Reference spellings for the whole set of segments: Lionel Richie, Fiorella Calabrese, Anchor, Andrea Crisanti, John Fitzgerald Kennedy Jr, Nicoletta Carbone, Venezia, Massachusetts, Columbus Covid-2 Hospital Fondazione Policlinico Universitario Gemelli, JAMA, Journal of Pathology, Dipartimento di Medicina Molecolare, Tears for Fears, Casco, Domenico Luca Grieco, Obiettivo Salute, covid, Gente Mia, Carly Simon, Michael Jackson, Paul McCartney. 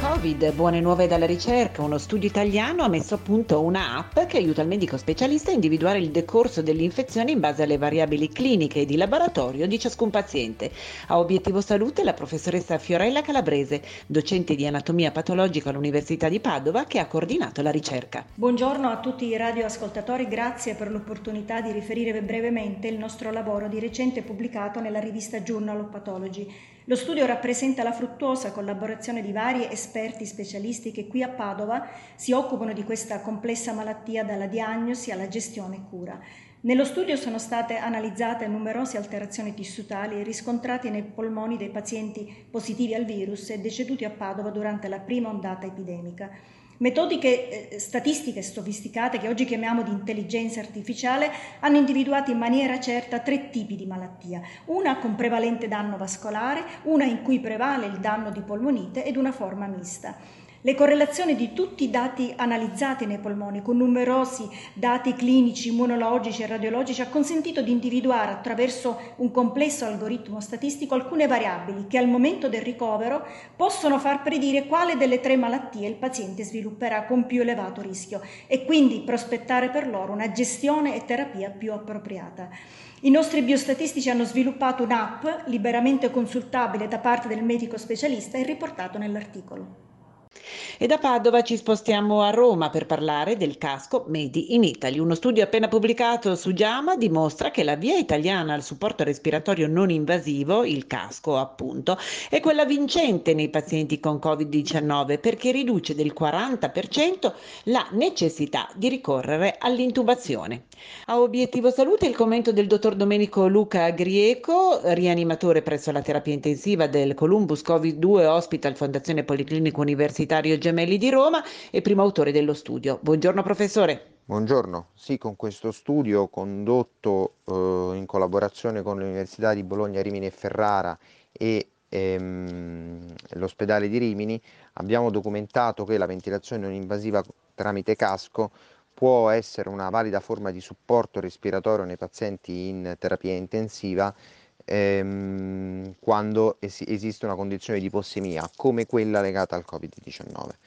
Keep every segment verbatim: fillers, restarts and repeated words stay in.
Covid, buone nuove dalla ricerca. Uno studio italiano ha messo a punto una app che aiuta il medico specialista a individuare il decorso dell'infezione in base alle variabili cliniche e di laboratorio di ciascun paziente. A Obiettivo Salute la professoressa Fiorella Calabrese, docente di anatomia patologica all'Università di Padova, che ha coordinato la ricerca. Buongiorno a tutti i radioascoltatori, grazie per l'opportunità di riferire brevemente il nostro lavoro di recente pubblicato nella rivista Journal of Pathology. Lo studio rappresenta la fruttuosa collaborazione di vari esperti specialisti che qui a Padova si occupano di questa complessa malattia dalla diagnosi alla gestione e cura. Nello studio sono state analizzate numerose alterazioni tissutali riscontrate nei polmoni dei pazienti positivi al virus e deceduti a Padova durante la prima ondata epidemica. Metodiche eh, statistiche sofisticate, che oggi chiamiamo di intelligenza artificiale, hanno individuato in maniera certa tre tipi di malattia: una con prevalente danno vascolare, una in cui prevale il danno di polmonite ed una forma mista. Le correlazioni di tutti i dati analizzati nei polmoni, con numerosi dati clinici, immunologici e radiologici, ha consentito di individuare attraverso un complesso algoritmo statistico alcune variabili che al momento del ricovero possono far predire quale delle tre malattie il paziente svilupperà con più elevato rischio e quindi prospettare per loro una gestione e terapia più appropriata. I nostri biostatistici hanno sviluppato un'app liberamente consultabile da parte del medico specialista e riportato nell'articolo. E da Padova ci spostiamo a Roma per parlare del casco Made in Italy. Uno studio appena pubblicato su JAMA dimostra che la via italiana al supporto respiratorio non invasivo, il casco appunto, è quella vincente nei pazienti con covid diciannove, perché riduce del quaranta per cento la necessità di ricorrere all'intubazione. A Obiettivo Salute il commento del dottor Domenico Luca Grieco, rianimatore presso la terapia intensiva del Columbus covid due Hospital Fondazione Policlinico Universitario Gemelli di Roma e primo autore dello studio. Buongiorno professore. Buongiorno. Sì, con questo studio condotto eh, in collaborazione con l'Università di Bologna, Rimini e Ferrara e ehm, l'ospedale di Rimini abbiamo documentato che la ventilazione non invasiva tramite casco può essere una valida forma di supporto respiratorio nei pazienti in terapia intensiva Ehm, quando es- esiste una condizione di ipossemia come quella legata al covid diciannove.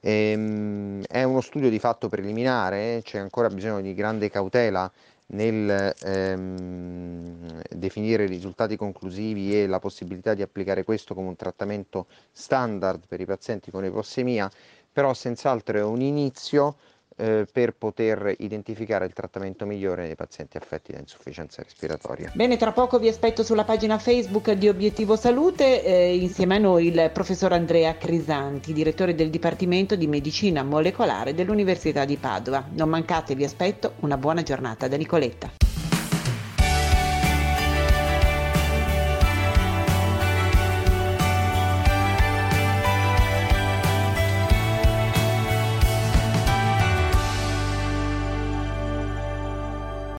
Ehm, è uno studio di fatto preliminare, c'è ancora bisogno di grande cautela nel ehm, definire i risultati conclusivi e la possibilità di applicare questo come un trattamento standard per i pazienti con ipossemia, però senz'altro è un inizio per poter identificare il trattamento migliore nei pazienti affetti da insufficienza respiratoria. Bene, tra poco vi aspetto sulla pagina Facebook di Obiettivo Salute, eh, insieme a noi il professor Andrea Crisanti, direttore del Dipartimento di Medicina Molecolare dell'Università di Padova. Non mancate, vi aspetto, una buona giornata da Nicoletta.